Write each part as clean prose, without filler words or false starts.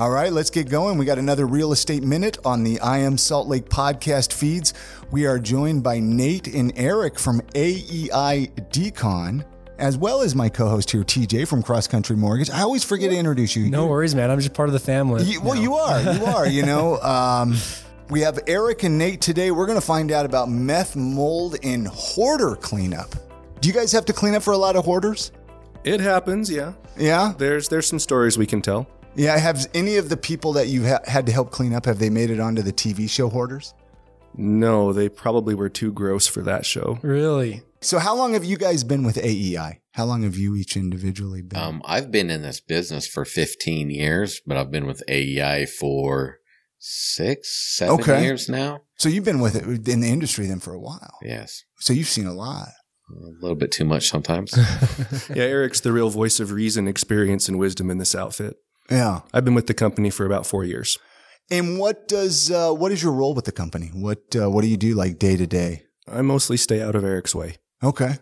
All right, let's get going. We got another Real Estate Minute on the I Am Salt Lake podcast feeds. We are joined by Nate and Eric from AEI Decon, as well as my co-host here, TJ from Cross Country Mortgage. I always forget to introduce you. No worries, man. I'm just part of the family. You are. We have Eric and Nate today. We're going to find out about meth, mold, and hoarder cleanup. Do you guys have to clean up for a lot of hoarders? It happens, yeah. Yeah? There's some stories we can tell. Yeah. Have any of the people that you had to help clean up, have they made it onto the TV show Hoarders? No, they probably were too gross for that show. Really? So how long have you guys been with AEI? How long have you each individually been? I've been in this business for 15 years, but I've been with AEI for 6-7 years now. So you've been with it in the industry then for a while. Yes. So you've seen a lot. A little bit too much sometimes. Yeah, Eric's the real voice of reason, experience, and wisdom in this outfit. Yeah. I've been with the company for about 4 years. And what is your role with the company? What do you do like day to day? I mostly stay out of Eric's way. Okay.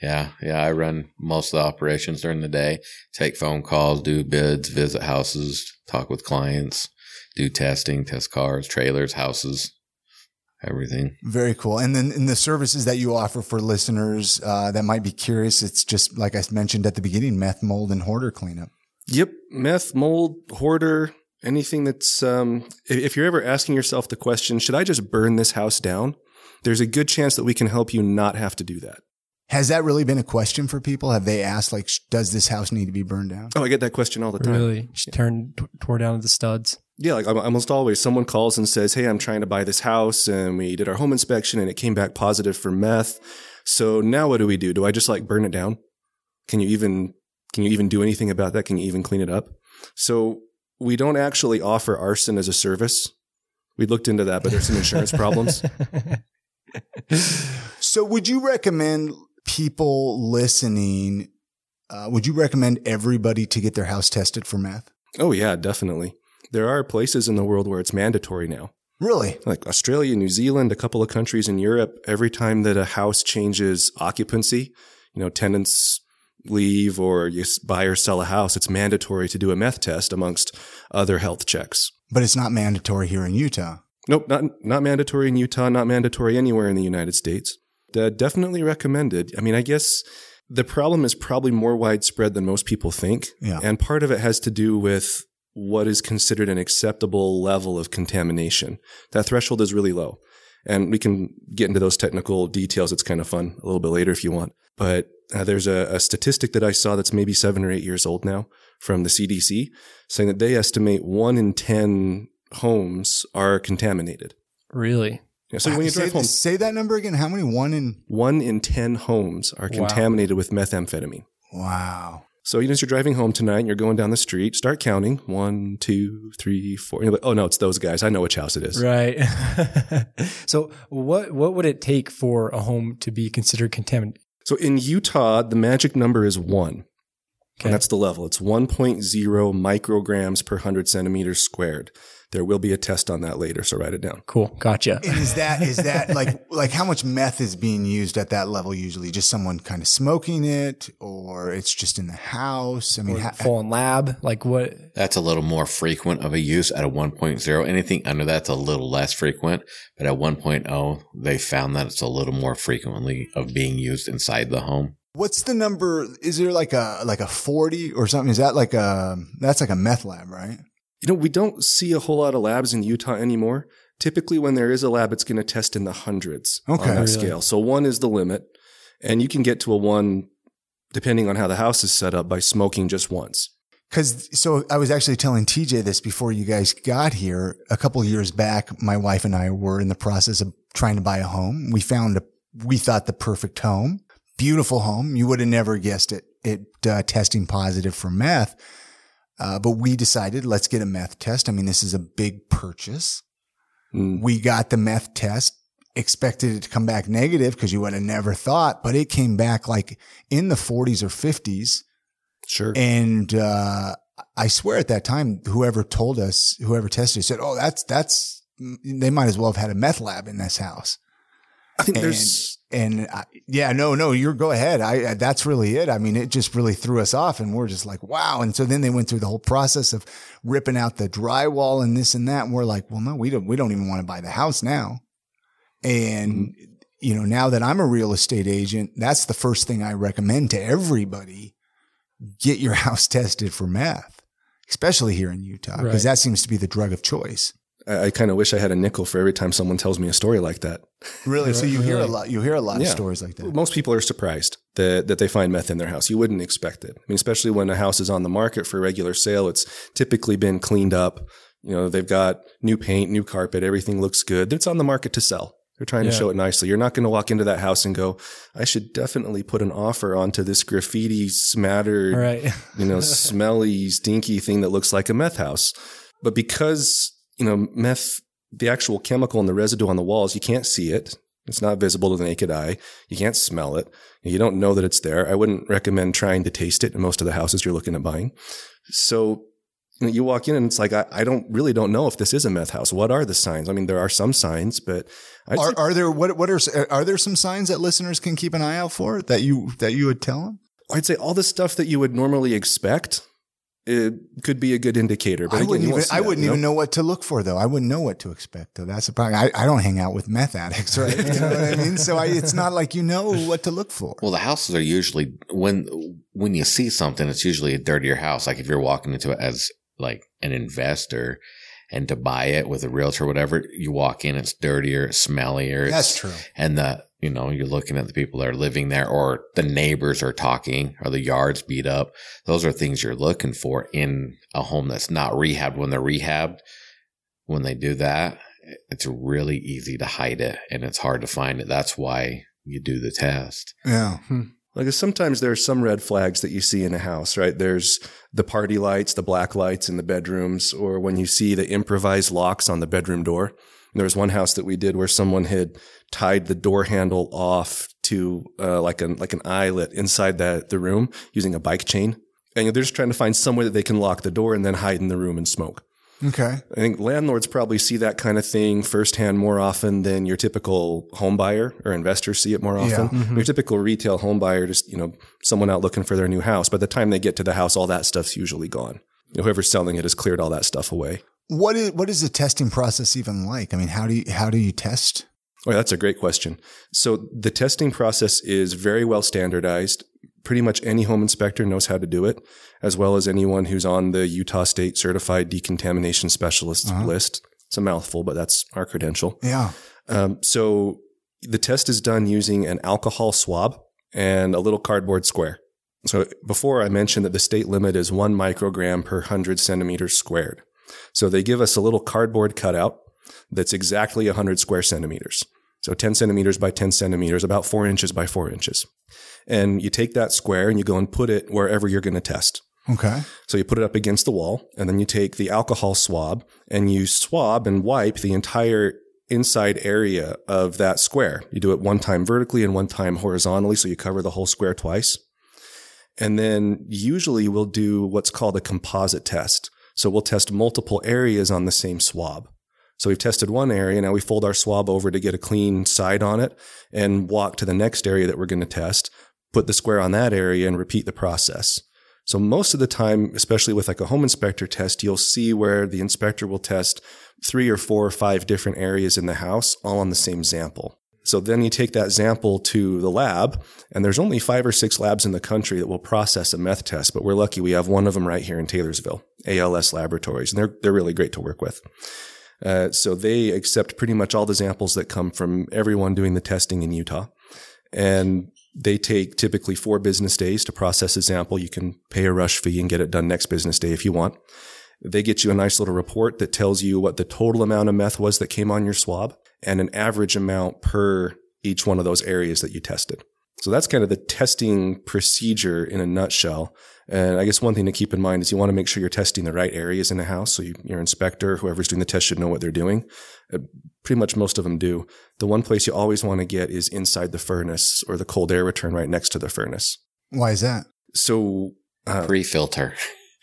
Yeah. I run most of the operations during the day, take phone calls, do bids, visit houses, talk with clients, do testing, test cars, trailers, houses. Everything. Very cool. And then in the services that you offer for listeners that might be curious, it's just like I mentioned at the beginning, meth, mold, and hoarder cleanup. Yep. Meth, mold, hoarder, anything that's if you're ever asking yourself the question, should I just burn this house down? There's a good chance that we can help you not have to do that. Has that really been a question for people? Have they asked, like, does this house need to be burned down? Oh, I get that question all the time. Really? Just tore down to the studs. Yeah, like almost always someone calls and says, hey, I'm trying to buy this house and we did our home inspection and it came back positive for meth. So now what do we do? Do I just like burn it down? Can you even do anything about that? Can you even clean it up? So we don't actually offer arson as a service. We looked into that, but there's some insurance problems. So would you recommend people listening, would you recommend everybody to get their house tested for meth? Oh, yeah, definitely. There are places in the world where it's mandatory now. Really? Like Australia, New Zealand, a couple of countries in Europe, every time that a house changes occupancy, tenants leave or you buy or sell a house, it's mandatory to do a meth test amongst other health checks. But it's not mandatory here in Utah. Nope, not mandatory in Utah, not mandatory anywhere in the United States. Definitely recommended. I mean, I guess the problem is probably more widespread than most people think. Yeah. And part of it has to do with what is considered an acceptable level of contamination. That threshold is really low. And we can get into those technical details. It's kind of fun a little bit later if you want. But there's a statistic that I saw that's maybe 7 or 8 years old now from the CDC saying that they estimate 1 in 10 homes are contaminated. Really? Yeah, so when you drive home, say that number again. How many? 1 in 10 homes are contaminated with methamphetamine. Wow. So even as you're driving home tonight and you're going down the street, start counting. 1, 2, 3, 4. Like, oh, no, it's those guys. I know which house it is. Right. So what would it take for a home to be considered contaminated? So in Utah, the magic number is 1. Okay. And that's the level. It's 1.0 micrograms per 100 centimeters squared. There will be a test on that later, so write it down. Cool. Gotcha. And is that like how much meth is being used at that level usually? Just someone kind of smoking it or it's just in the house? I mean, full in lab? Like what? That's a little more frequent of a use at a 1.0. Anything under that's a little less frequent, but at 1.0, they found that it's a little more frequently of being used inside the home. What's the number? Is there like a 40 or something? Is that that's like a meth lab, right? We don't see a whole lot of labs in Utah anymore. Typically, when there is a lab, it's going to test in the hundreds on that scale. So 1 is the limit, and you can get to a 1 depending on how the house is set up by smoking just once. So I was actually telling TJ this before you guys got here. A couple of years back, my wife and I were in the process of trying to buy a home. We found we thought the perfect home, beautiful home. You would have never guessed it. It testing positive for meth. But we decided, let's get a meth test. I mean, this is a big purchase. We got the meth test, expected it to come back negative because you would have never thought, but it came back like in the 40s or 50s. Sure. And I swear at that time, whoever tested us said, they might as well have had a meth lab in this house. I think there's. And you're go ahead. That's really it. I mean, it just really threw us off and we're just like, wow. And so then they went through the whole process of ripping out the drywall and this and that. And we're like, well, no, we don't even want to buy the house now. And, you know, now that I'm a real estate agent, that's the first thing I recommend to everybody. Get your house tested for meth, especially here in Utah, because that seems to be the drug of choice. I kind of wish I had a nickel for every time someone tells me a story like that. Really? So you hear a lot of stories like that. Most people are surprised that they find meth in their house. You wouldn't expect it. I mean, especially when a house is on the market for regular sale, it's typically been cleaned up. You know, they've got new paint, new carpet, everything looks good. It's on the market to sell. They're trying to show it nicely. You're not going to walk into that house and go, I should definitely put an offer onto this graffiti smattered, you know, smelly, stinky thing that looks like a meth house. But because you know, meth, the actual chemical and the residue on the walls, you can't see it. It's not visible to the naked eye. You can't smell it. You don't know that it's there. I wouldn't recommend trying to taste it in most of the houses you're looking at buying. So you know, you walk in and it's like, I don't know if this is a meth house. What are the signs? I mean, there are some signs, but are there some signs that listeners can keep an eye out for that you would tell them? I'd say all the stuff that you would normally expect. It could be a good indicator, but I wouldn't even know what to look for though. I wouldn't know what to expect though. That's the problem. I don't hang out with meth addicts, right? You know what I mean? So it's not like you know what to look for. Well, the houses are usually when you see something, it's usually a dirtier house. Like if you're walking into it as like an investor and to buy it with a realtor or whatever, you walk in, it's dirtier, it's smellier. That's true. And you know, you're looking at the people that are living there or the neighbors are talking or the yard's beat up. Those are things you're looking for in a home that's not rehabbed. When they're rehabbed, when they do that, it's really easy to hide it and it's hard to find it. That's why you do the test. Yeah. Like sometimes there are some red flags that you see in a house, right? There's the party lights, the black lights in the bedrooms, or when you see the improvised locks on the bedroom door. There was one house that we did where someone had tied the door handle off to like an eyelet inside the room using a bike chain. And they're just trying to find some way that they can lock the door and then hide in the room and smoke. Okay. I think landlords probably see that kind of thing firsthand more often than your typical home buyer or investor see it more often. Yeah. Mm-hmm. Your typical retail home buyer, just, someone out looking for their new house. By the time they get to the house, all that stuff's usually gone. Whoever's selling it has cleared all that stuff away. What is the testing process even like? I mean, how do you test? Oh, that's a great question. So the testing process is very well standardized. Pretty much any home inspector knows how to do it, as well as anyone who's on the Utah State Certified Decontamination Specialist list. It's a mouthful, but that's our credential. Yeah. So the test is done using an alcohol swab and a little cardboard square. So before I mentioned that the state limit is 1 microgram per 100 centimeters squared. So they give us a little cardboard cutout that's exactly 100 square centimeters. So 10 centimeters by 10 centimeters, about 4 inches by 4 inches. And you take that square and you go and put it wherever you're going to test. Okay. So you put it up against the wall and then you take the alcohol swab and you swab and wipe the entire inside area of that square. You do it one time vertically and one time horizontally. So you cover the whole square twice. And then usually we'll do what's called a composite test. So we'll test multiple areas on the same swab. So we've tested one area. Now we fold our swab over to get a clean side on it and walk to the next area that we're going to test, put the square on that area and repeat the process. So most of the time, especially with like a home inspector test, you'll see where the inspector will test 3 or 4 or 5 different areas in the house, all on the same sample. So then you take that sample to the lab, and there's only 5 or 6 labs in the country that will process a meth test, but we're lucky we have one of them right here in Taylorsville, ALS Laboratories, and they're really great to work with. So they accept pretty much all the samples that come from everyone doing the testing in Utah, and they take typically 4 business days to process a sample. You can pay a rush fee and get it done next business day if you want. They get you a nice little report that tells you what the total amount of meth was that came on your swab and an average amount per each one of those areas that you tested. So that's kind of the testing procedure in a nutshell. And I guess one thing to keep in mind is you want to make sure you're testing the right areas in the house. So your inspector, whoever's doing the test, should know what they're doing. Pretty much most of them do. The one place you always want to get is inside the furnace or the cold air return right next to the furnace. Why is that? So pre-filter.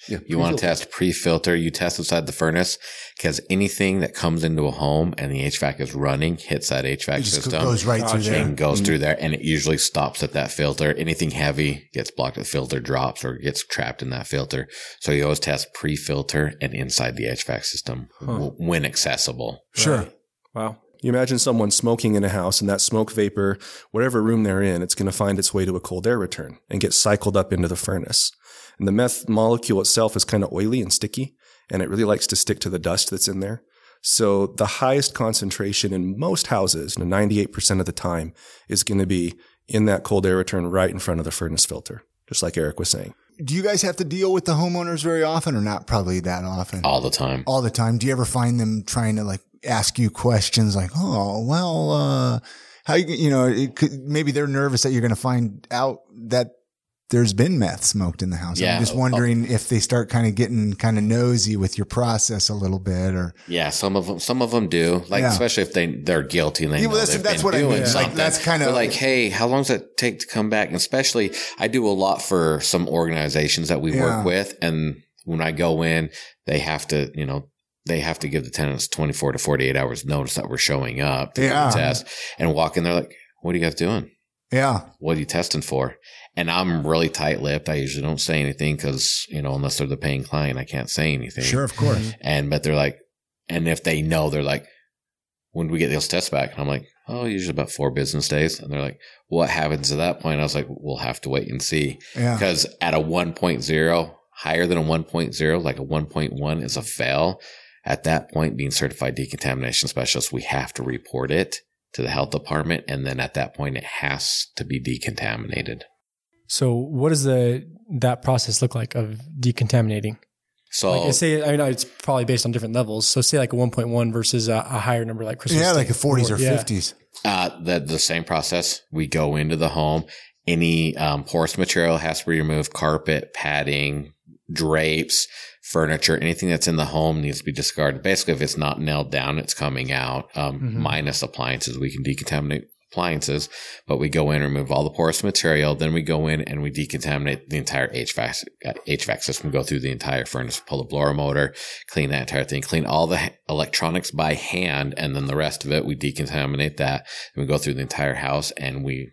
Yeah, you want to test pre-filter. You test inside the furnace because anything that comes into a home and the HVAC is running hits that HVAC system. It goes right through there. And goes through there, and it usually stops at that filter. Anything heavy gets blocked. The filter drops or gets trapped in that filter. So you always test pre-filter and inside the HVAC system when accessible. Sure. Right. Wow. You imagine someone smoking in a house, and that smoke vapor, whatever room they're in, it's going to find its way to a cold air return and get cycled up into the furnace. And the meth molecule itself is kind of oily and sticky, and it really likes to stick to the dust that's in there. So the highest concentration in most houses, 98% of the time, is going to be in that cold air return right in front of the furnace filter, just like Eric was saying. Do you guys have to deal with the homeowners very often, or not probably that often? All the time. All the time. Do you ever find them trying to ask you questions like, oh, well, how you know, it could, maybe they're nervous that you're going to find out that there's been meth smoked in the house. Yeah. I'm just wondering if they start kind of getting kind of nosy with your process a little bit, or some of them do, especially if they're guilty and they know that's what I mean. Something. That's kind of like, hey, how long does it take to come back? And especially, I do a lot for some organizations that we work with, and when I go in, they have to, they have to give the tenants 24 to 48 hours notice that we're showing up to do the test, and walk in. They're like, "What are you guys doing? Yeah, what are you testing for?" And I'm really tight-lipped. I usually don't say anything because, unless they're the paying client, I can't say anything. Sure, of course. But they're like, and if they know, they're like, when do we get those tests back? And I'm like, oh, usually about 4 business days. And they're like, what happens at that point? I was like, we'll have to wait and see. Because at a 1.0, higher than a 1.0, like a 1.1 is a fail. At that point, being certified decontamination specialists, we have to report it to the health department. And then at that point, it has to be decontaminated. So what does that process look like of decontaminating? So it's probably based on different levels. So say like a 1.1 versus a higher number like Christmas. Yeah, like a 40s or 50s. The same process. We go into the home. Any porous material has to be removed. Carpet, padding, drapes, furniture, anything that's in the home needs to be discarded. Basically, if it's not nailed down, it's coming out. Minus appliances, we can decontaminate appliances, but we go in, remove all the porous material, then we go in and we decontaminate the entire HVAC system, go through the entire furnace, pull the blower motor, clean that entire thing, clean all the electronics by hand, and then the rest of it, we decontaminate that, and we go through the entire house, and we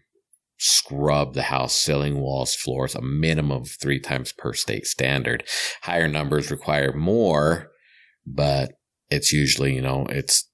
scrub the house, ceiling, walls, floors, a minimum of 3 times per state standard. Higher numbers require more, but it's usually, it's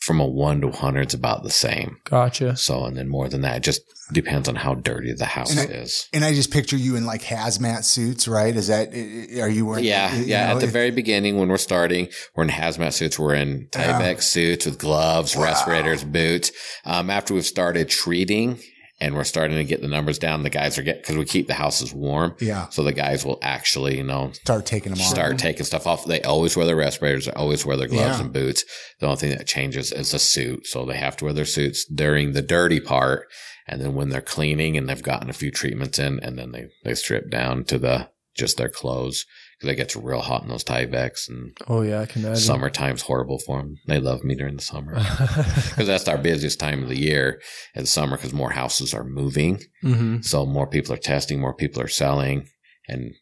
from a 1 to 100, it's about the same. Gotcha. So, and then more than that, it just depends on how dirty the house is. And I just picture you in like hazmat suits, right? Is that, are you wearing? Yeah. At the very beginning when we're starting, we're in hazmat suits. We're in Tyvek suits with gloves, respirators, boots. After we've started treating and we're starting to get the numbers down, the guys are because we keep the houses warm. Yeah. So the guys will actually, start taking them off. Start taking stuff off. They always wear their respirators. They always wear their gloves and boots. The only thing that changes is the suit. So they have to wear their suits during the dirty part. And then when they're cleaning and they've gotten a few treatments in, and then they strip down to just their clothes. Because it gets real hot in those Tyveks. And I can imagine. Summertime's horrible for them. They love me during the summer. Because that's our busiest time of the year in summer, because more houses are moving. Mm-hmm. So more people are testing, more people are selling. And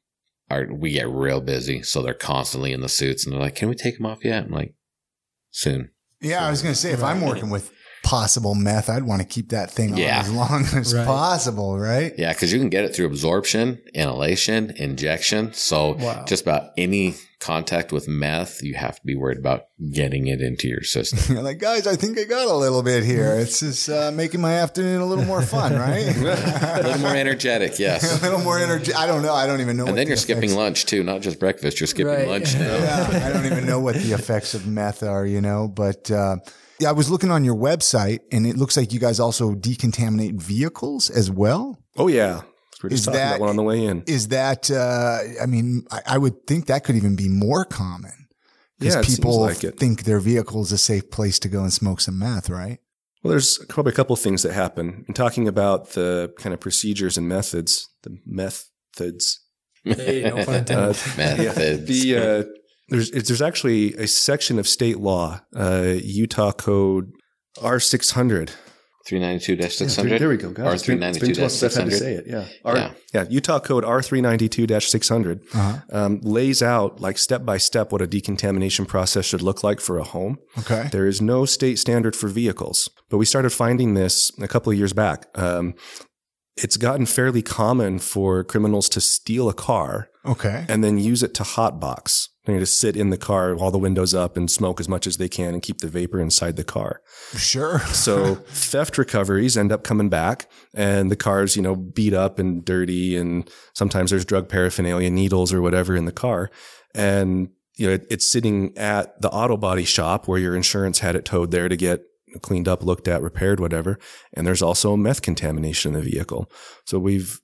we get real busy. So they're constantly in the suits. And they're like, can we take them off yet? I'm like, soon. Yeah, so, I was going to say, if I'm working with possible meth, I'd want to keep that thing on as long as possible, right? Yeah, because you can get it through absorption, inhalation, injection. So just about any contact with meth, you have to be worried about getting it into your system. You're like, guys, I think I got a little bit here. It's just making my afternoon a little more fun, right? A little more energetic, yes. A little more energetic. I don't know. I don't even know. And then you're skipping lunch too, not just breakfast. You're skipping lunch now. Yeah, I don't even know what the effects of meth are, but... I was looking on your website, and it looks like you guys also decontaminate vehicles as well. Oh, yeah. We were just talking about one on the way in. Is that, I would think that could even be more common, because people think their vehicle is a safe place to go and smoke some meth, right? Well, there's probably a couple of things that happen. And talking about the kind of procedures and methods, the methods. Hey, no pun intended. Methods. There's actually a section of state law, Utah Code R392-600. 392-600. There we go. Gosh, R392-600. I had to say it. Yeah. Utah Code R392-600 lays out like step by step what a decontamination process should look like for a home. Okay. There is no state standard for vehicles, but we started finding this a couple of years back. It's gotten fairly common for criminals to steal a car. Okay. And then use it to hotbox. They just sit in the car, all the windows up, and smoke as much as they can and keep the vapor inside the car. Sure. So theft recoveries end up coming back, and the car's, beat up and dirty, and sometimes there's drug paraphernalia, needles or whatever in the car. And, it's sitting at the auto body shop where your insurance had it towed there to get cleaned up, looked at, repaired, whatever. And there's also meth contamination in the vehicle. So we've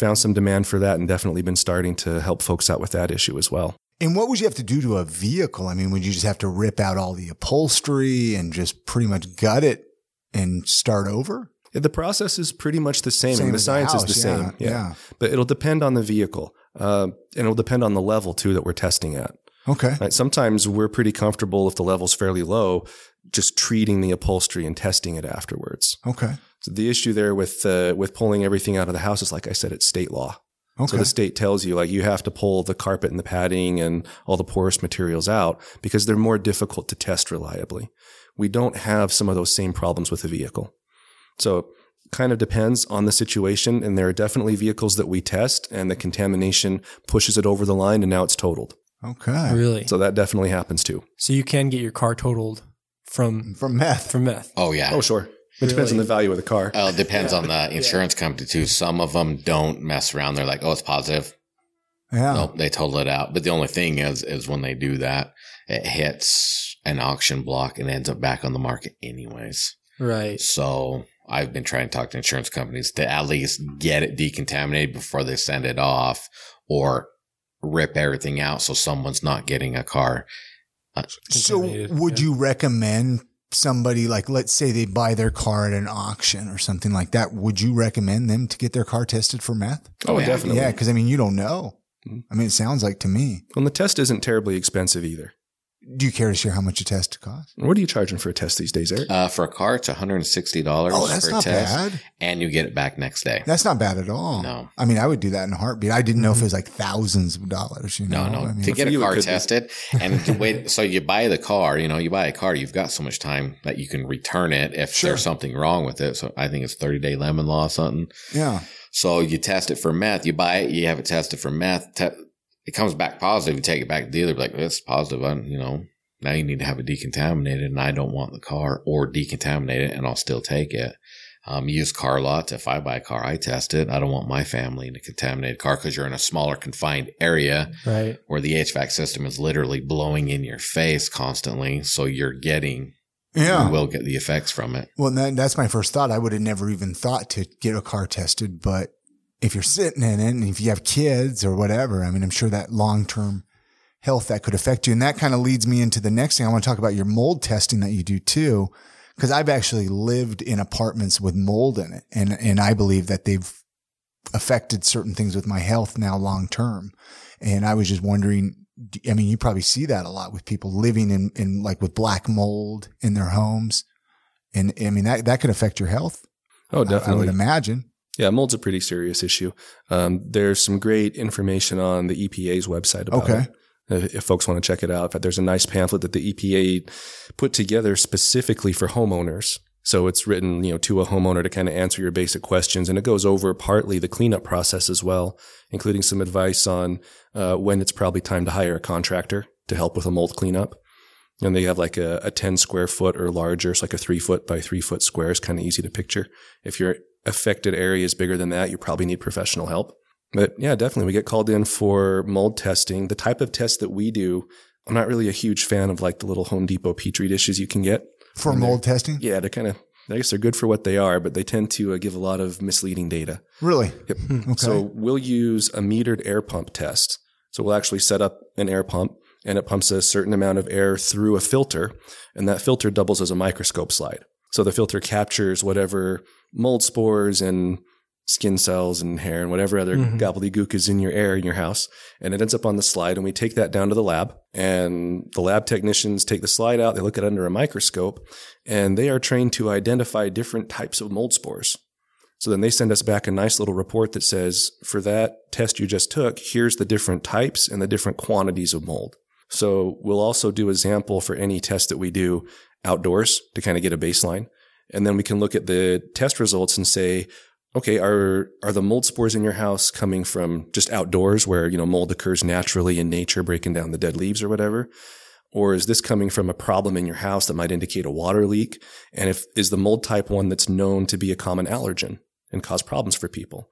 found some demand for that and definitely been starting to help folks out with that issue as well. And what would you have to do to a vehicle? I mean, would you just have to rip out all the upholstery and just pretty much gut it and start over? Yeah, the process is pretty much the same. And the science is the same. Yeah. But it'll depend on the vehicle. And it'll depend on the level, too, that we're testing at. Okay. Right? Sometimes we're pretty comfortable if the level's fairly low, just treating the upholstery and testing it afterwards. Okay. So the issue there with pulling everything out of the house is, like I said, it's state law. Okay. So the state tells you, you have to pull the carpet and the padding and all the porous materials out because they're more difficult to test reliably. We don't have some of those same problems with a vehicle. So it kind of depends on the situation. And there are definitely vehicles that we test and the contamination pushes it over the line and now it's totaled. Okay. Really? So that definitely happens too. So you can get your car totaled from meth. From meth. Oh, yeah. Oh, sure. It depends on the value of the car. Oh, it depends on the insurance company too. Some of them don't mess around. They're like, oh, it's positive. Yeah. Nope, they total it out. But the only thing is when they do that, it hits an auction block and ends up back on the market anyways. Right. So I've been trying to talk to insurance companies to at least get it decontaminated before they send it off or rip everything out so someone's not getting a car. So would you recommend somebody, let's say they buy their car at an auction or something like that, would you recommend them to get their car tested for meth? Oh, yeah. Definitely. Yeah, because you don't know. I mean, it sounds like to me. Well, and the test isn't terribly expensive either. Do you care to share how much a test costs? What are you charging for a test these days, Eric? For a car, it's $160 for a test. Oh, that's not bad. And you get it back next day. That's not bad at all. No. I mean, I would do that in a heartbeat. I didn't know if it was thousands of dollars. No. I mean, to get a car tested and wait. So you buy the car, you buy a car, you've got so much time that you can return it if there's something wrong with it. So I think it's 30-day lemon law or something. Yeah. So you test it for meth. You buy it. You have it tested for meth. It comes back positive. You take it back to the dealer, it's positive. Now you need to have it decontaminated, and I don't want the car, or decontaminate it, and I'll still take it. Use car lots. If I buy a car, I test it. I don't want my family in a contaminated car because you're in a smaller confined area where the HVAC system is literally blowing in your face constantly. So you're getting... Yeah. You will get the effects from it. Well, that's my first thought. I would have never even thought to get a car tested, but... if you're sitting in it and if you have kids or whatever, I mean, I'm sure that long-term health that could affect you. And that kind of leads me into the next thing. I want to talk about your mold testing that you do too, because I've actually lived in apartments with mold in it. And I believe that they've affected certain things with my health now long-term. And I was just wondering, you probably see that a lot with people living in with black mold in their homes. And I mean, that could affect your health. Oh, definitely. I would imagine. Yeah, mold's a pretty serious issue. There's some great information on the EPA's website about it if folks want to check it out. But there's a nice pamphlet that the EPA put together specifically for homeowners. So it's written, to a homeowner to kind of answer your basic questions. And it goes over partly the cleanup process as well, including some advice on when it's probably time to hire a contractor to help with a mold cleanup. And they have a 10 square foot or larger. It's 3 foot by 3 foot square. It's kind of easy to picture. If you're affected areas bigger than that, you probably need professional help. But yeah, definitely. We get called in for mold testing. The type of test that we do, I'm not really a huge fan of the little Home Depot Petri dishes you can get. For mold testing? Yeah, they're I guess they're good for what they are, but they tend to give a lot of misleading data. Really? Yep. Okay. So we'll use a metered air pump test. So we'll actually set up an air pump and it pumps a certain amount of air through a filter and that filter doubles as a microscope slide. So the filter captures whatever mold spores and skin cells and hair and whatever other gobbledygook is in your air in your house. And it ends up on the slide. And we take that down to the lab, and the lab technicians take the slide out. They look at it under a microscope, and they are trained to identify different types of mold spores. So then they send us back a nice little report that says, for that test you just took, here's the different types and the different quantities of mold. So we'll also do a sample for any test that we do outdoors to kind of get a baseline. And then we can look at the test results and say, okay, are the mold spores in your house coming from just outdoors where, you know, mold occurs naturally in nature, breaking down the dead leaves or whatever? Or is this coming from a problem in your house that might indicate a water leak? And is the mold type one that's known to be a common allergen and cause problems for people?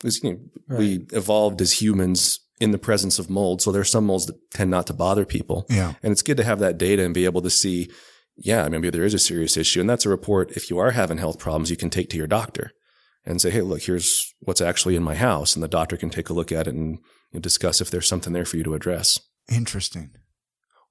Because, you know, right. We evolved as humans in the presence of mold. So there are some molds that tend not to bother people. Yeah. And it's good to have that data and be able to see, yeah, maybe there is a serious issue. And that's a report, if you are having health problems, you can take to your doctor and say, hey, look, here's what's actually in my house. And the doctor can take a look at it and, you know, discuss if there's something there for you to address. Interesting.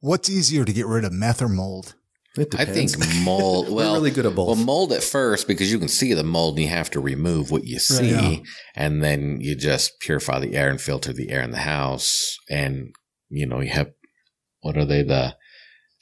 What's easier to get rid of, meth or mold? It depends. I think mold. Well, we're really good at both. Well, mold at first, because you can see the mold and you have to remove what you see. Right, yeah. And then you just purify the air and filter the air in the house. And, you know, you have, what are they, the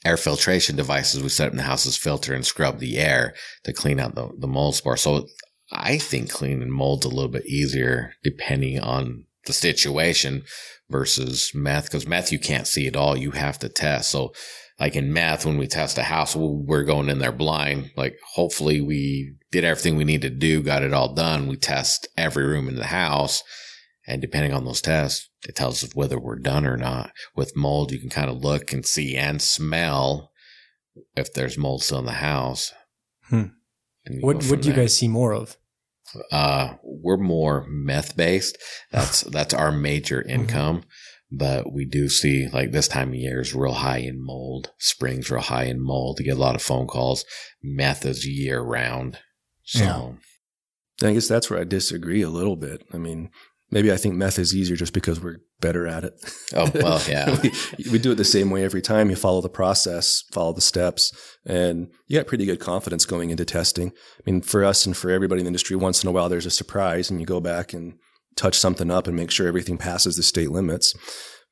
air filtration devices we set up in the houses, filter and scrub the air to clean out the mold spore. So I think cleaning mold's a little bit easier depending on the situation versus meth, because meth you can't see at all. You have to test. So like in meth, when we test a house, we're going in there blind. Like, hopefully we did everything we need to do, got it all done. We test every room in the house. And depending on those tests, it tells us whether we're done or not. With mold, you can kind of look and see and smell if there's mold still in the house. Hmm. What do you guys see more of? We're more meth based. That's our major income. But we do see, like, this time of year is real high in mold. Spring's real high in mold. You get a lot of phone calls. Meth is year round. So yeah. I guess that's where I disagree a little bit. I mean, maybe I think meth is easier just because we're better at it. Oh, well, yeah. we do it the same way every time. You follow the process, follow the steps, and you got pretty good confidence going into testing. I mean, for us and for everybody in the industry, once in a while there's a surprise and you go back and touch something up and make sure everything passes the state limits.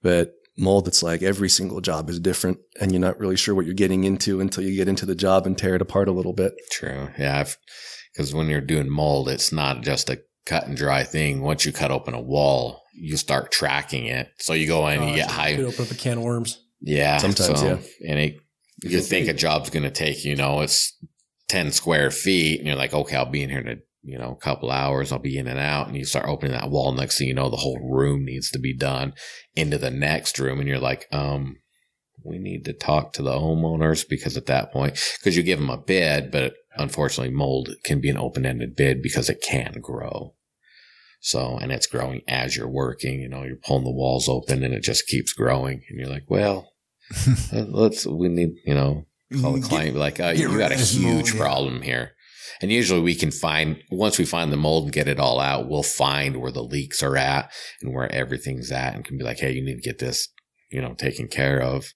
But mold, it's like every single job is different and you're not really sure what you're getting into until you get into the job and tear it apart a little bit. True. Yeah. Because when you're doing mold, it's not just a cut and dry thing. Once you cut open a wall, you start tracking it. So you go in and you get high. You could open up a can of worms. Yeah. Sometimes, so, yeah. And you think a job's going to take, you know, it's 10 square feet and you're like, okay, I'll be in here in a couple hours, I'll be in and out. And you start opening that wall. Next thing you know, the whole room needs to be done into the next room. And you're like, we need to talk to the homeowners, because at that point, because you give them a bid, but unfortunately mold can be an open-ended bid because it can grow. So, and it's growing as you're working, you know, you're pulling the walls open and it just keeps growing. And you're like, well, we need call the client, like, you got a huge problem here. And usually we can find, once we find the mold and get it all out, we'll find where the leaks are at and where everything's at and can be like, hey, you need to get this, taken care of,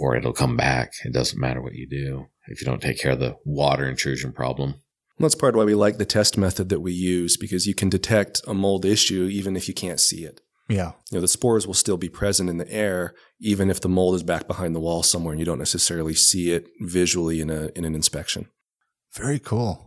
or it'll come back. It doesn't matter what you do if you don't take care of the water intrusion problem. Well, that's part of why we like the test method that we use, because you can detect a mold issue even if you can't see it. Yeah. The spores will still be present in the air, even if the mold is back behind the wall somewhere and you don't necessarily see it visually in an inspection. Very cool.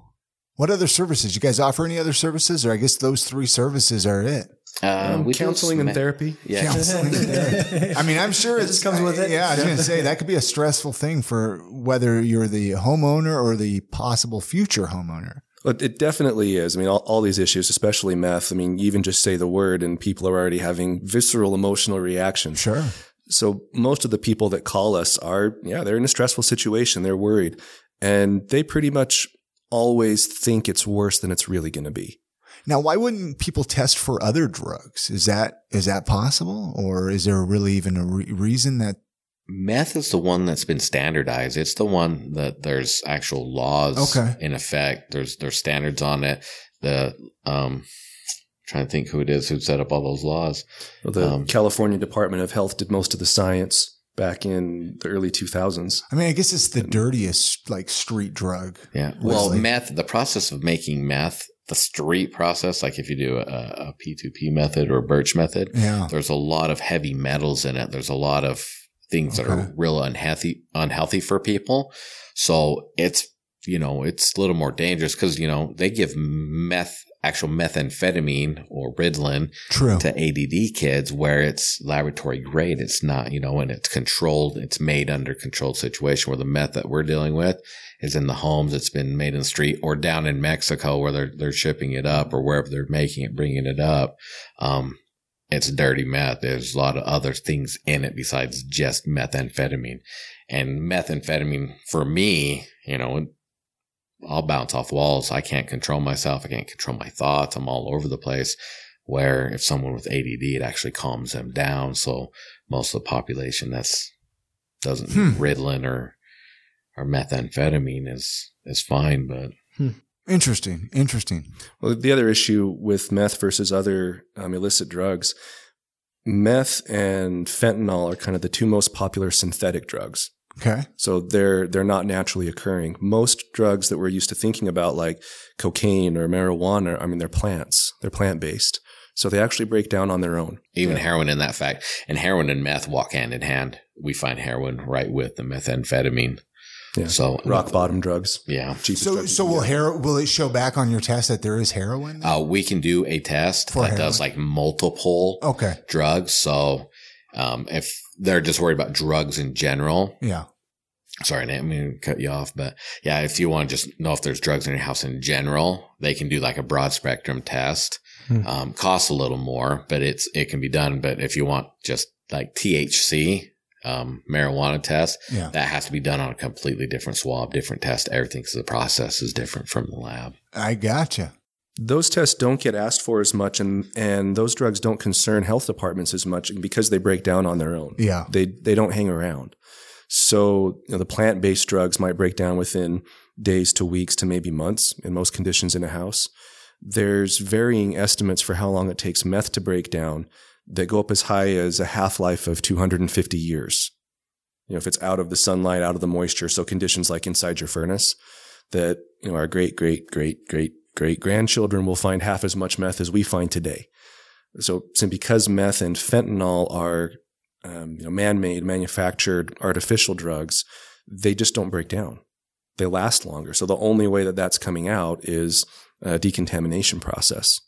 What other services? You guys offer any other services? Or I guess those three services are it. Counseling and therapy. Yeah. Counseling and therapy. I mean, I'm sure it just comes with it. Yeah, I was going to say that could be a stressful thing for whether you're the homeowner or the possible future homeowner. It definitely is. I mean, all these issues, especially meth. I mean, even just say the word and people are already having visceral emotional reactions. Sure. So most of the people that call us are, they're in a stressful situation. They're worried. And they pretty much always think it's worse than it's really going to be. Now, why wouldn't people test for other drugs? Is that possible? Or is there really even a reason that? Meth is the one that's been standardized. It's the one that there's actual laws in effect. There's standards on it. Trying to think who it is who set up all those laws. Well, the California Department of Health did most of the science back in the early 2000s. I mean, I guess it's the dirtiest, like, street drug. Yeah. Well, meth, the process of making meth the street process, like if you do a P2P method or birch method, there's a lot of heavy metals in it. There's a lot of things that are real unhealthy for people. So it's, you know, it's a little more dangerous because, you know, they give actual methamphetamine or Ritalin to ADD kids where it's laboratory grade. It's not, you know, and it's controlled. It's made under controlled situation, where the meth that we're dealing with is in the homes. It's been made in the street or down in Mexico where they're shipping it up, or wherever they're making it, bringing it up. It's dirty meth. There's a lot of other things in it besides just methamphetamine. And methamphetamine for me, you know, I'll bounce off walls. I can't control myself. I can't control my thoughts. I'm all over the place, where if someone with ADD, it actually calms them down. So most of the population that's doesn't Ritalin or methamphetamine is fine, but. Interesting. Well, the other issue with meth versus other illicit drugs, meth and fentanyl are kind of the two most popular synthetic drugs. Okay. So they're not naturally occurring. Most drugs that we're used to thinking about, like cocaine or marijuana, I mean, they're plants. They're plant-based. So they actually break down on their own. Even heroin in that fact. And heroin and meth walk hand in hand. We find heroin right with the methamphetamine. Yeah. So rock bottom drugs. Yeah. So will it show back on your test that there is heroin? We can do a test that does like multiple drugs. So if they're just worried about drugs in general. Yeah. Sorry, Nate, I'm going to cut you off. But yeah, if you want to just know if there's drugs in your house in general, they can do like a broad spectrum test. Costs a little more, but it can be done. But if you want just like THC, marijuana test, that has to be done on a completely different swab, different test, everything, because the process is different from the lab. I gotcha. Those tests don't get asked for as much, and those drugs don't concern health departments as much because they break down on their own. Yeah. They don't hang around. So, you know, the plant-based drugs might break down within days to weeks to maybe months in most conditions in a house. There's varying estimates for how long it takes meth to break down that go up as high as a half-life of 250 years. You know, if it's out of the sunlight, out of the moisture, so conditions like inside your furnace that, you know, our great-great-great-great-great-grandchildren will find half as much meth as we find today. So because meth and fentanyl are man-made, manufactured, artificial drugs, they just don't break down. They last longer. So the only way that that's coming out is a decontamination process.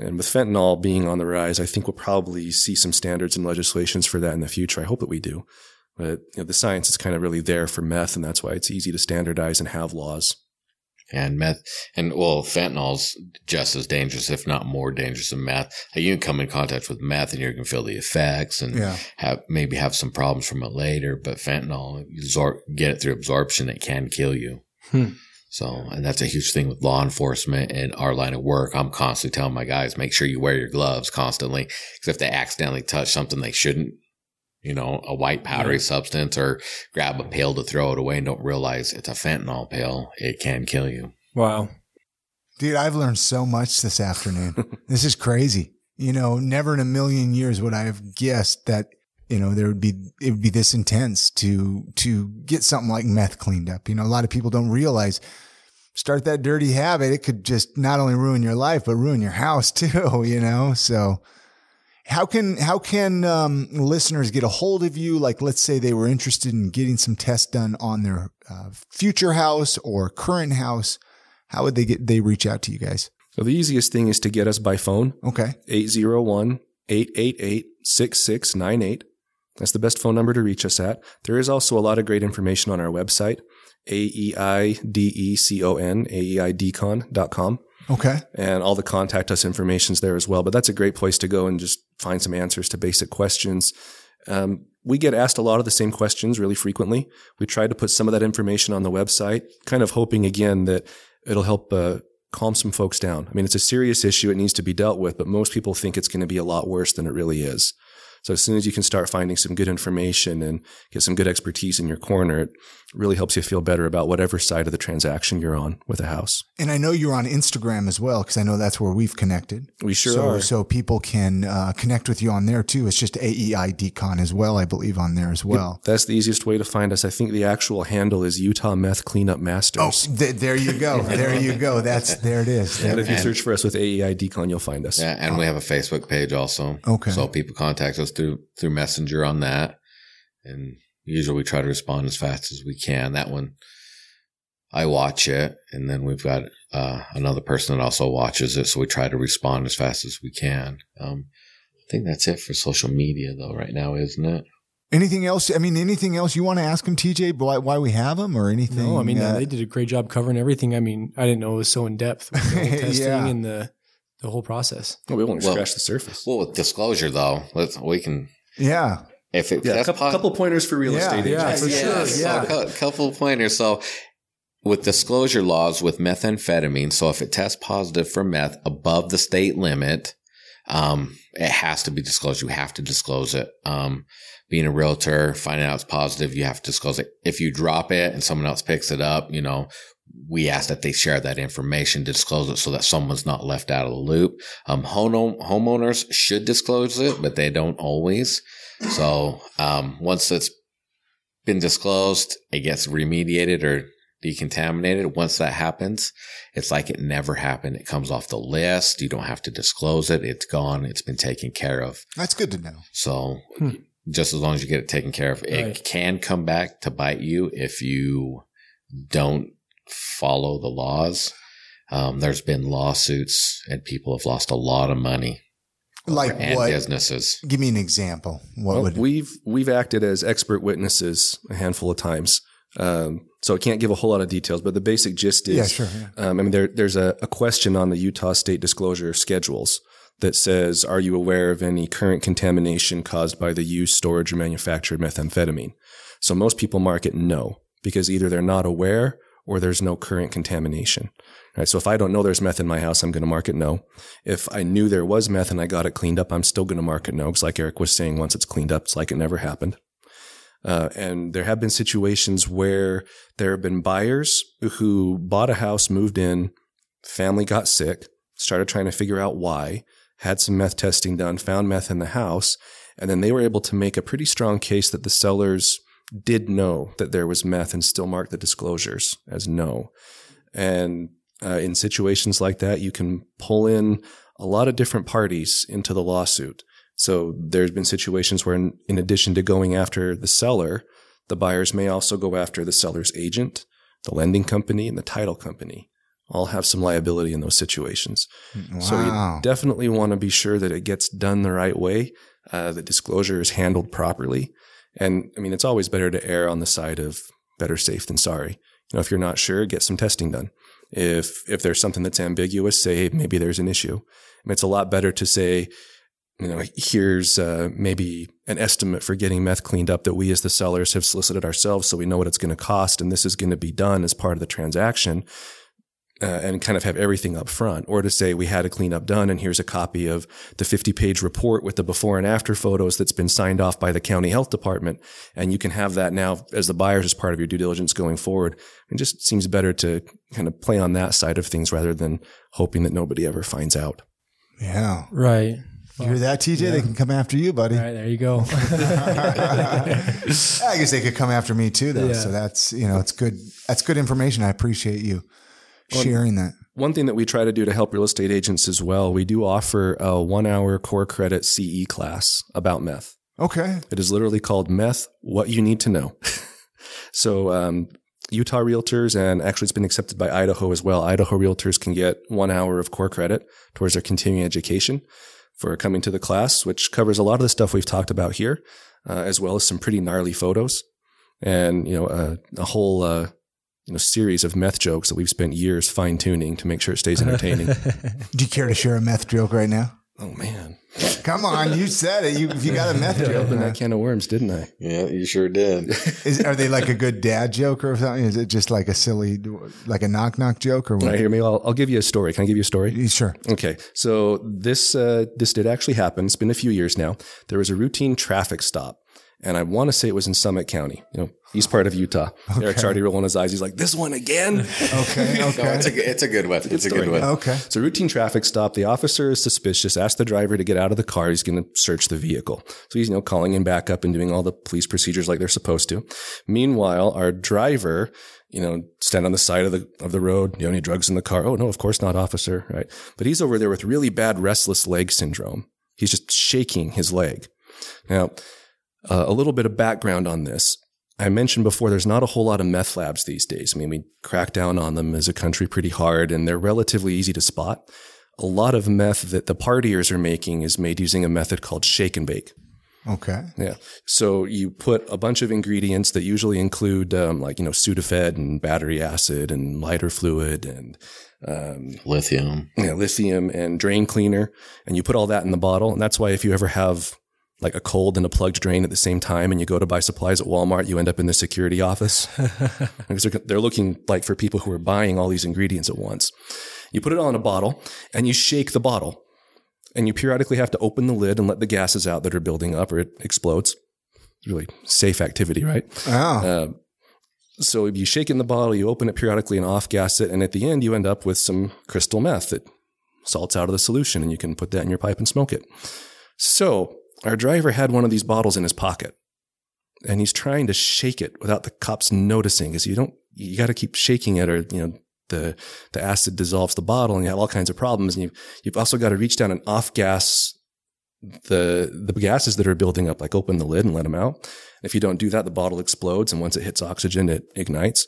And with fentanyl being on the rise, I think we'll probably see some standards and legislations for that in the future. I hope that we do. But you know, the science is kind of really there for meth, and that's why it's easy to standardize and have laws. And meth, and well, fentanyl's just as dangerous, if not more dangerous than meth. You can come in contact with meth and you can feel the effects and have some problems from it later. But fentanyl, get it through absorption, it can kill you. So, and that's a huge thing with law enforcement and our line of work. I'm constantly telling my guys, make sure you wear your gloves constantly, because if they accidentally touch something they shouldn't, you know, a white powdery substance, or grab a pill to throw it away and don't realize it's a fentanyl pill, it can kill you. Wow. Dude, I've learned so much this afternoon. This is crazy. You know, never in a million years would I have guessed that, you know, it would be this intense to get something like meth cleaned up. You know, a lot of people don't realize, start that dirty habit, it could just not only ruin your life, but ruin your house too, you know? So how can listeners get a hold of you? Like, let's say they were interested in getting some tests done on their future house or current house. How would they reach out to you guys? So the easiest thing is to get us by phone. Okay. 801-888-6698. That's the best phone number to reach us at. There is also a lot of great information on our website, AEI Decon.com. Okay. And all the contact us information's there as well. But that's a great place to go and just find some answers to basic questions. We get asked a lot of the same questions really frequently. We try to put some of that information on the website, kind of hoping again that it'll help calm some folks down. I mean, it's a serious issue. It needs to be dealt with, but most people think it's going to be a lot worse than it really is. So as soon as you can start finding some good information and get some good expertise in your corner, it really helps you feel better about whatever side of the transaction you're on with a house. And I know you're on Instagram as well, because I know that's where we've connected. We sure are. So people can connect with you on there too. It's just AEI Decon as well, I believe, on there as well. Yep, that's the easiest way to find us. I think the actual handle is Utah Meth Cleanup Masters. Oh, there you go. There you go. There it is. And if you search for us with AEI Decon, you'll find us. Yeah, and we have a Facebook page also. Okay. So people contact us through Messenger on that. And usually we try to respond as fast as we can. That one, I watch it, and then we've got another person that also watches it. So we try to respond as fast as we can. I think that's it for social media though right now, isn't it? Anything else? I mean, anything else you want to ask them, TJ, why we have them or anything? No, I mean, they did a great job covering everything. I mean, I didn't know it was so in-depth with the testing and the whole process. Well, we won't scratch the surface. Well, with disclosure, though, we can – yeah. If it, yeah, couple pointers for real estate agents. Yeah, for sure. Yeah. Couple pointers. So with disclosure laws with methamphetamine, so if it tests positive for meth above the state limit, it has to be disclosed. You have to disclose it. Being a realtor, finding out it's positive, you have to disclose it. If you drop it and someone else picks it up, you know, we ask that they share that information, disclose it so that someone's not left out of the loop. Homeowners should disclose it, but they don't always. So, once it's been disclosed, it gets remediated or decontaminated. Once that happens, it's like it never happened. It comes off the list. You don't have to disclose it. It's gone. It's been taken care of. That's good to know. So just as long as you get it taken care of, it can come back to bite you if you don't follow the laws. There's been lawsuits and people have lost a lot of money. Like what? Businesses. Give me an example. We've acted as expert witnesses a handful of times. So I can't give a whole lot of details, but the basic gist is, there's a question on the Utah state disclosure schedules that says, are you aware of any current contamination caused by the use, storage, or manufacture of methamphetamine? So most people mark it no, because either they're not aware or there's no current contamination. All right, so if I don't know there's meth in my house, I'm going to mark it no. If I knew there was meth and I got it cleaned up, I'm still going to mark it no, because like Eric was saying, once it's cleaned up, it's like it never happened. And there have been situations where there have been buyers who bought a house, moved in, family got sick, started trying to figure out why, had some meth testing done, found meth in the house, and then they were able to make a pretty strong case that the sellers did know that there was meth and still marked the disclosures as no. And in situations like that, you can pull in a lot of different parties into the lawsuit. So there's been situations where in addition to going after the seller, the buyers may also go after the seller's agent, the lending company, and the title company. All have some liability in those situations. Wow. So you definitely want to be sure that it gets done the right way, that disclosure is handled properly. And I mean, it's always better to err on the side of better safe than sorry. You know, if you're not sure, get some testing done. If there's something that's ambiguous, say, hey, maybe there's an issue. I mean, it's a lot better to say, you know, here's maybe an estimate for getting meth cleaned up that we as the sellers have solicited ourselves, so we know what it's going to cost, and this is going to be done as part of the transaction, and kind of have everything up front. Or to say we had a cleanup done, and here's a copy of the 50-page report with the before and after photos that's been signed off by the county health department, and you can have that now as the buyers as part of your due diligence going forward. It just seems better to kind of play on that side of things rather than hoping that nobody ever finds out. Yeah. Right. You hear that, TJ? Yeah. They can come after you, buddy. All right, there you go. I guess they could come after me too, though. Yeah. So that's, you know, it's good. That's good information. I appreciate you sharing that. One thing that we try to do to help real estate agents as well, we do offer a 1-hour core credit CE class about meth. Okay. It is literally called Meth, What You Need to Know. So, Utah realtors, and actually it's been accepted by Idaho as well. Idaho realtors can get 1 hour of core credit towards their continuing education for coming to the class, which covers a lot of the stuff we've talked about here, as well as some pretty gnarly photos and, you know, a whole, series of meth jokes that we've spent years fine tuning to make sure it stays entertaining. Do you care to share a meth joke right now? Oh man. Come on, you said it. You got a meth joke. I opened that can of worms, didn't I? Yeah, you sure did. Are they like a good dad joke or something? Is it just like a silly, like a knock-knock joke or what? Right, hear me. I'll give you a story. Can I give you a story? Sure. Okay. So this did actually happen. It's been a few years now. There was a routine traffic stop. And I want to say it was in Summit County, east part of Utah. Okay. Eric's already rolling his eyes. He's like, this one again? Okay. No, it's a good one. It's a good one. Okay. So routine traffic stop. The officer is suspicious, asks the driver to get out of the car. He's going to search the vehicle. So he's, calling him back up and doing all the police procedures like they're supposed to. Meanwhile, our driver, stand on the side of the road. Any drugs in the car? Oh, no, of course not, officer. Right. But he's over there with really bad restless leg syndrome. He's just shaking his leg. Now, a little bit of background on this. I mentioned before, there's not a whole lot of meth labs these days. I mean, we crack down on them as a country pretty hard, and they're relatively easy to spot. A lot of meth that the partiers are making is made using a method called shake and bake. Okay. Yeah. So you put a bunch of ingredients that usually include Sudafed and battery acid and lighter fluid and lithium. Yeah, lithium and drain cleaner. And you put all that in the bottle. And that's why if you ever have like a cold and a plugged drain at the same time, and you go to buy supplies at Walmart, you end up in the security office. Because they're looking like for people who are buying all these ingredients at once. You put it all in a bottle and you shake the bottle, and you periodically have to open the lid and let the gases out that are building up, or it explodes. It's really safe activity, right? Wow. So you shake in the bottle, you open it periodically and off gas it. And at the end, you end up with some crystal meth that salts out of the solution, and you can put that in your pipe and smoke it. So our driver had one of these bottles in his pocket, and he's trying to shake it without the cops noticing, because you got to keep shaking it, or, the acid dissolves the bottle and you have all kinds of problems. And you've also got to reach down and off gas the gases that are building up, like open the lid and let them out. If you don't do that, the bottle explodes. And once it hits oxygen, it ignites.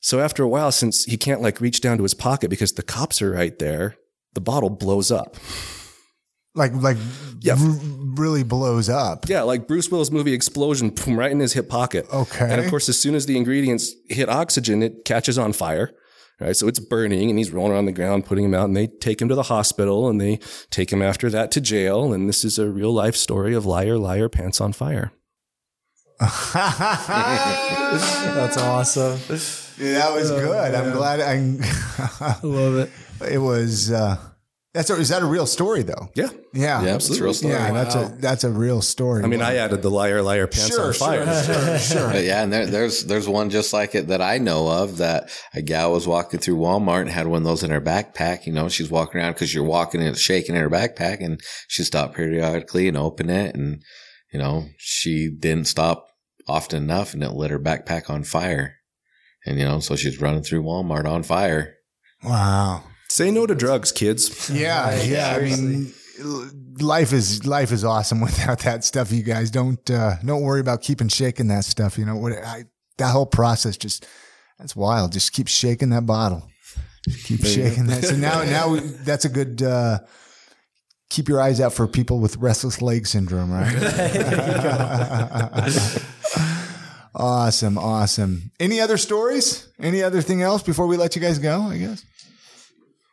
So after a while, since he can't reach down to his pocket because the cops are right there, the bottle blows up. Really blows up. Yeah, like Bruce Willis movie Explosion, boom, right in his hip pocket. Okay. And of course, as soon as the ingredients hit oxygen, it catches on fire, right? So it's burning, and he's rolling around the ground, putting him out, and they take him to the hospital, and they take him after that to jail. And this is a real life story of liar, liar, pants on fire. That's awesome. Dude, that was good. Man. I'm glad. I love it. It was... is that a real story though? Yeah, absolutely. It's a real story. Yeah, wow. that's a real story. I mean, I added the liar, liar, pants on fire. Sure. But yeah, and there's one just like it that I know of, that a gal was walking through Walmart and had one of those in her backpack. She's walking around because you're walking and it's shaking in her backpack, and she stopped periodically and opened it, and she didn't stop often enough, and it lit her backpack on fire, and so she's running through Walmart on fire. Wow. Say no to drugs, kids. Yeah. I mean, life is awesome without that stuff. You guys don't worry about keeping shaking that stuff. That whole process, that's wild. Just keep shaking that bottle. Keep shaking that. So now that's a good. Keep your eyes out for people with restless leg syndrome, right? Awesome. Any other stories? Any other thing else before we let you guys go? I guess.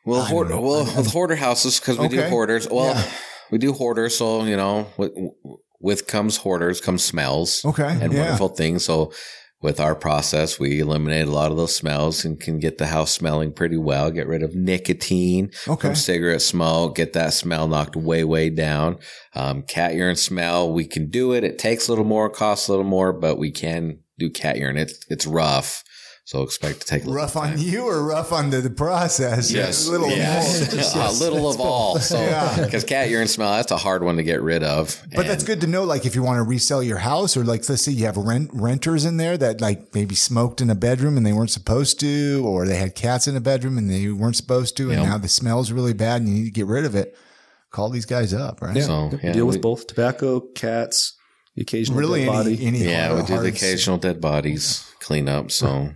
Well, with hoarder houses, because we do hoarders. Well, we do hoarders, so, with comes smells and wonderful things. So with our process, we eliminate a lot of those smells and can get the house smelling pretty well, get rid of nicotine from cigarette smoke, get that smell knocked way, way down. Cat urine smell, we can do it. It takes a little more, costs a little more, but we can do cat urine. It's rough. So expect to take a rough on you, or rough on the process. Yes. A little of all. So, because cat urine smell, that's a hard one to get rid of. But that's good to know. Like if you want to resell your house, or let's say you have renters in there that maybe smoked in a bedroom and they weren't supposed to, or they had cats in a bedroom and they weren't supposed to, and now the smell's really bad and you need to get rid of it. Call these guys up, right? Yeah. So, deal with both tobacco, cats, the occasional dead body. We do the occasional dead bodies cleanup. So.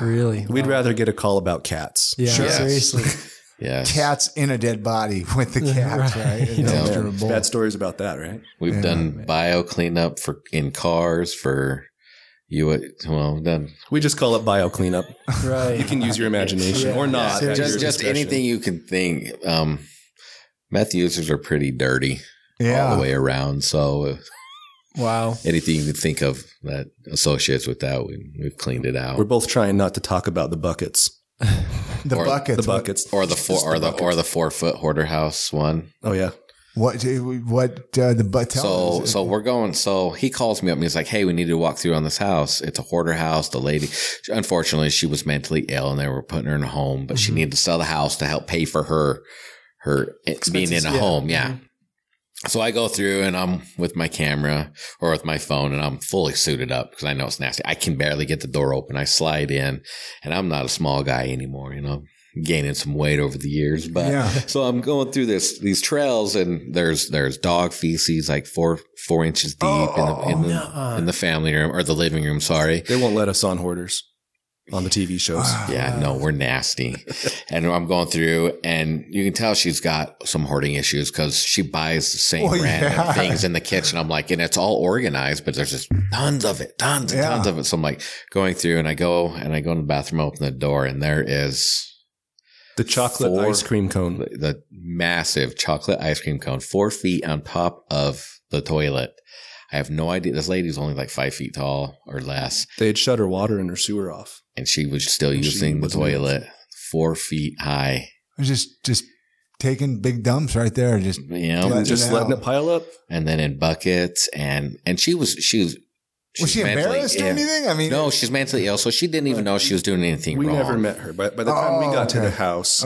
Really? We'd rather get a call about cats. Yeah, sure. Seriously. Yes. Cats in a dead body with the cats, right? Bad stories about that, right? We've done bio cleanup in cars for you. Well, done. We just call it bio cleanup. Right. You can use your imagination or not. Just anything you can think. Meth users are pretty dirty. all the way around. So wow, anything you can think of that associates with that, we've cleaned it out. We're both trying not to talk about the buckets. The 4 foot hoarder house one. Oh yeah. So we're going. So he calls me up and he's like, "Hey, we need to walk through on this house. It's a hoarder house. The lady, unfortunately, she was mentally ill and they were putting her in a home, but she needed to sell the house to help pay for her expenses, being in a home." Yeah. Mm-hmm. So I go through and I'm with my camera or with my phone and I'm fully suited up because I know it's nasty. I can barely get the door open. I slide in and I'm not a small guy anymore, you know. Gaining some weight over the years, but so I'm going through these trails and there's dog feces like four inches deep in the family room or the living room. Sorry, they won't let us on Hoarders on the TV shows. We're nasty. And I'm going through and you can tell she's got some hoarding issues because she buys the same random things in the kitchen. I'm like, and it's all organized, but there's just tons of it. So I'm like going through and I go in the bathroom, open the door, and there is. The chocolate ice cream cone. The massive chocolate ice cream cone, 4 feet on top of the toilet. I have no idea. This lady's only like 5 feet tall or less. They had shut her water and her sewer off. And she was still using the toilet 4 feet high. It was just taking big dumps right there. Just, letting it pile up. And then in buckets. And she was. Was she embarrassed or anything? I mean, no, she's mentally ill, so she didn't even know she was doing anything wrong. We never met her, but by the time we got to the house,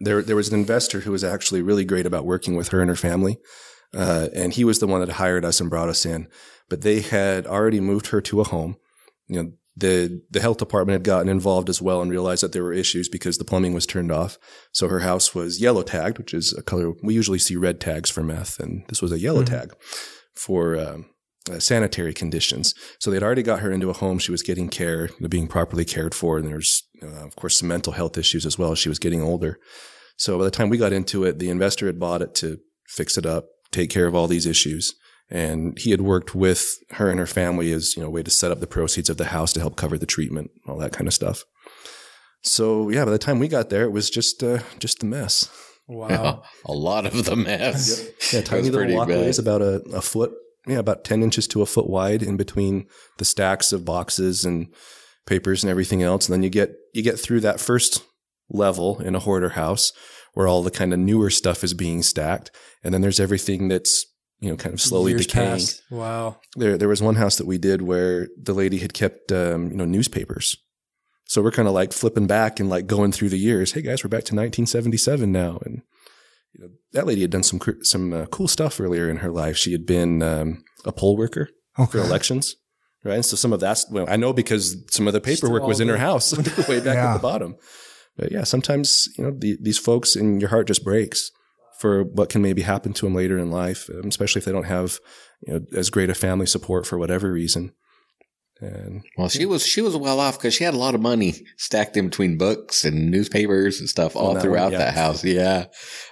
there was an investor who was actually really great about working with her and her family, and he was the one that hired us and brought us in. But they had already moved her to a home. You know, the health department had gotten involved as well and realized that there were issues because the plumbing was turned off. So her house was yellow tagged, which is a color we usually see red tags for meth, and this was a yellow tag for. Sanitary conditions. So they'd already got her into a home. She was getting care, being properly cared for. And there's, of course, some mental health issues as well. She was getting older. So by the time we got into it, the investor had bought it to fix it up, take care of all these issues. And he had worked with her and her family as, a way to set up the proceeds of the house to help cover the treatment, all that kind of stuff. So yeah, by the time we got there, it was just the mess. Wow. Yeah, a lot of the mess. Yeah, tiny little walkways about a foot. Yeah, about 10 inches to a foot wide in between the stacks of boxes and papers and everything else. And then you get through that first level in a hoarder house where all the kind of newer stuff is being stacked. And then there's everything that's, kind of slowly decaying. Past. Wow. There was one house that we did where the lady had kept, newspapers. So we're kind of like flipping back and like going through the years. Hey guys, we're back to 1977 now. And that lady had done some cool stuff earlier in her life. She had been a poll worker for elections, right? And so some of that's I know because some of the paperwork was in her house way back at the bottom. But yeah, sometimes these folks, and your heart just breaks for what can maybe happen to them later in life, especially if they don't have as great a family support for whatever reason. And she was well off because she had a lot of money stacked in between books and newspapers and stuff all throughout that house. Yeah.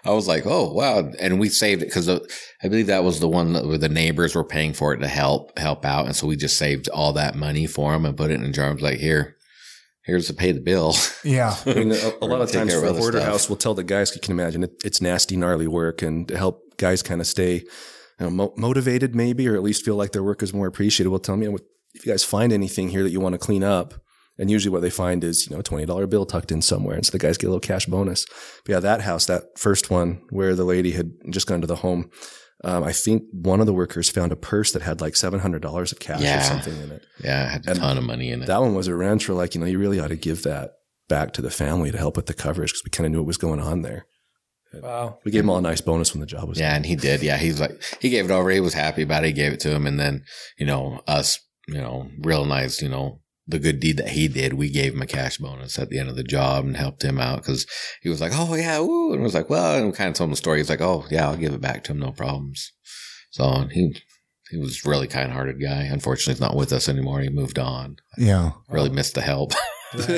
I was like, oh, wow. And we saved it because I believe that was the one where the neighbors were paying for it to help out. And so we just saved all that money for them and put it in a jar. I was like, here's to pay the bill. Yeah. I mean, a lot of times the hoarder house will tell the guys, you can imagine it's nasty, gnarly work, and to help guys kind of stay motivated maybe, or at least feel like their work is more appreciated. Well, tell me if you guys find anything here that you want to clean up, and usually what they find is, a $20 bill tucked in somewhere. And so the guys get a little cash bonus. But yeah, that house, that first one where the lady had just gone to the home, I think one of the workers found a purse that had like $700 of cash or something in it. Yeah, it had a ton of money in it. That one was a ranch where you really ought to give that back to the family to help with the coverage because we kind of knew what was going on there. Wow. We gave him all a nice bonus when the job was done. And he did. Yeah, he's like, he gave it over. He was happy about it. He gave it to him. And then, us. Realized, the good deed that he did. We gave him a cash bonus at the end of the job and helped him out because he was like, oh, yeah, ooh. And was like, well, and we kind of told him the story. He's like, oh, yeah, I'll give it back to him. No problems. So he was really kind-hearted guy. Unfortunately, he's not with us anymore. He moved on. Yeah. Really missed the help. Right.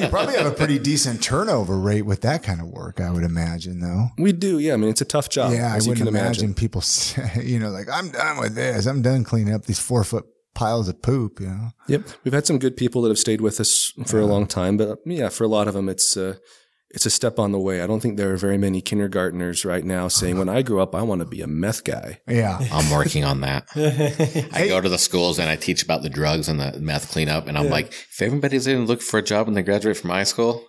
You probably have a pretty decent turnover rate with that kind of work, I would imagine, though. We do, yeah. I mean, it's a tough job. Yeah, I wouldn't imagine people say, I'm done with this. I'm done cleaning up these 4 foot piles of poop, Yep. We've had some good people that have stayed with us for a long time, but yeah, for a lot of them, it's it's a step on the way. I don't think there are very many kindergartners right now saying, when I grow up, I want to be a meth guy. Yeah. I'm working on that. I go to the schools and I teach about the drugs and the meth cleanup. And I'm like, if everybody's in look for a job when they graduate from high school,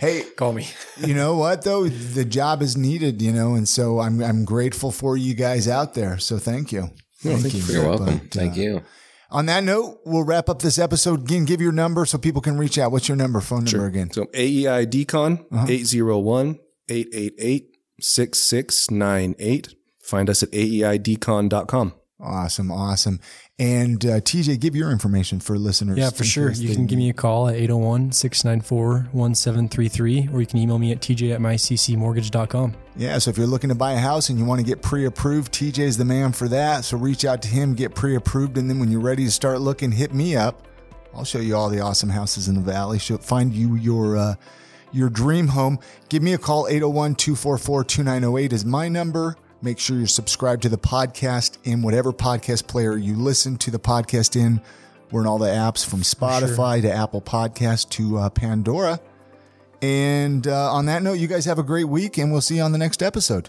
hey, call me. You know what though? The job is needed, you know, and so I'm grateful for you guys out there. So thank you. Thank you. You're welcome. Thank you. On that note, we'll wrap up this episode. Again, give your number so people can reach out. What's your number, phone number again? So AEI Decon, 801-888-6698. Find us at AEIDecon.com. Awesome. Awesome. And TJ, give your information for listeners. Yeah, for sure. You can give me a call at 801-694-1733, or you can email me at tj@myccmortgage.com. Yeah. So if you're looking to buy a house and you want to get pre-approved, TJ's the man for that. So reach out to him, get pre-approved. And then when you're ready to start looking, hit me up. I'll show you all the awesome houses in the valley. Find you your dream home. Give me a call. 801-244-2908 is my number. Make sure you're subscribed to the podcast in whatever podcast player you listen to the podcast in. We're in all the apps from Spotify to Apple Podcasts to Pandora. And on that note, you guys have a great week, and we'll see you on the next episode.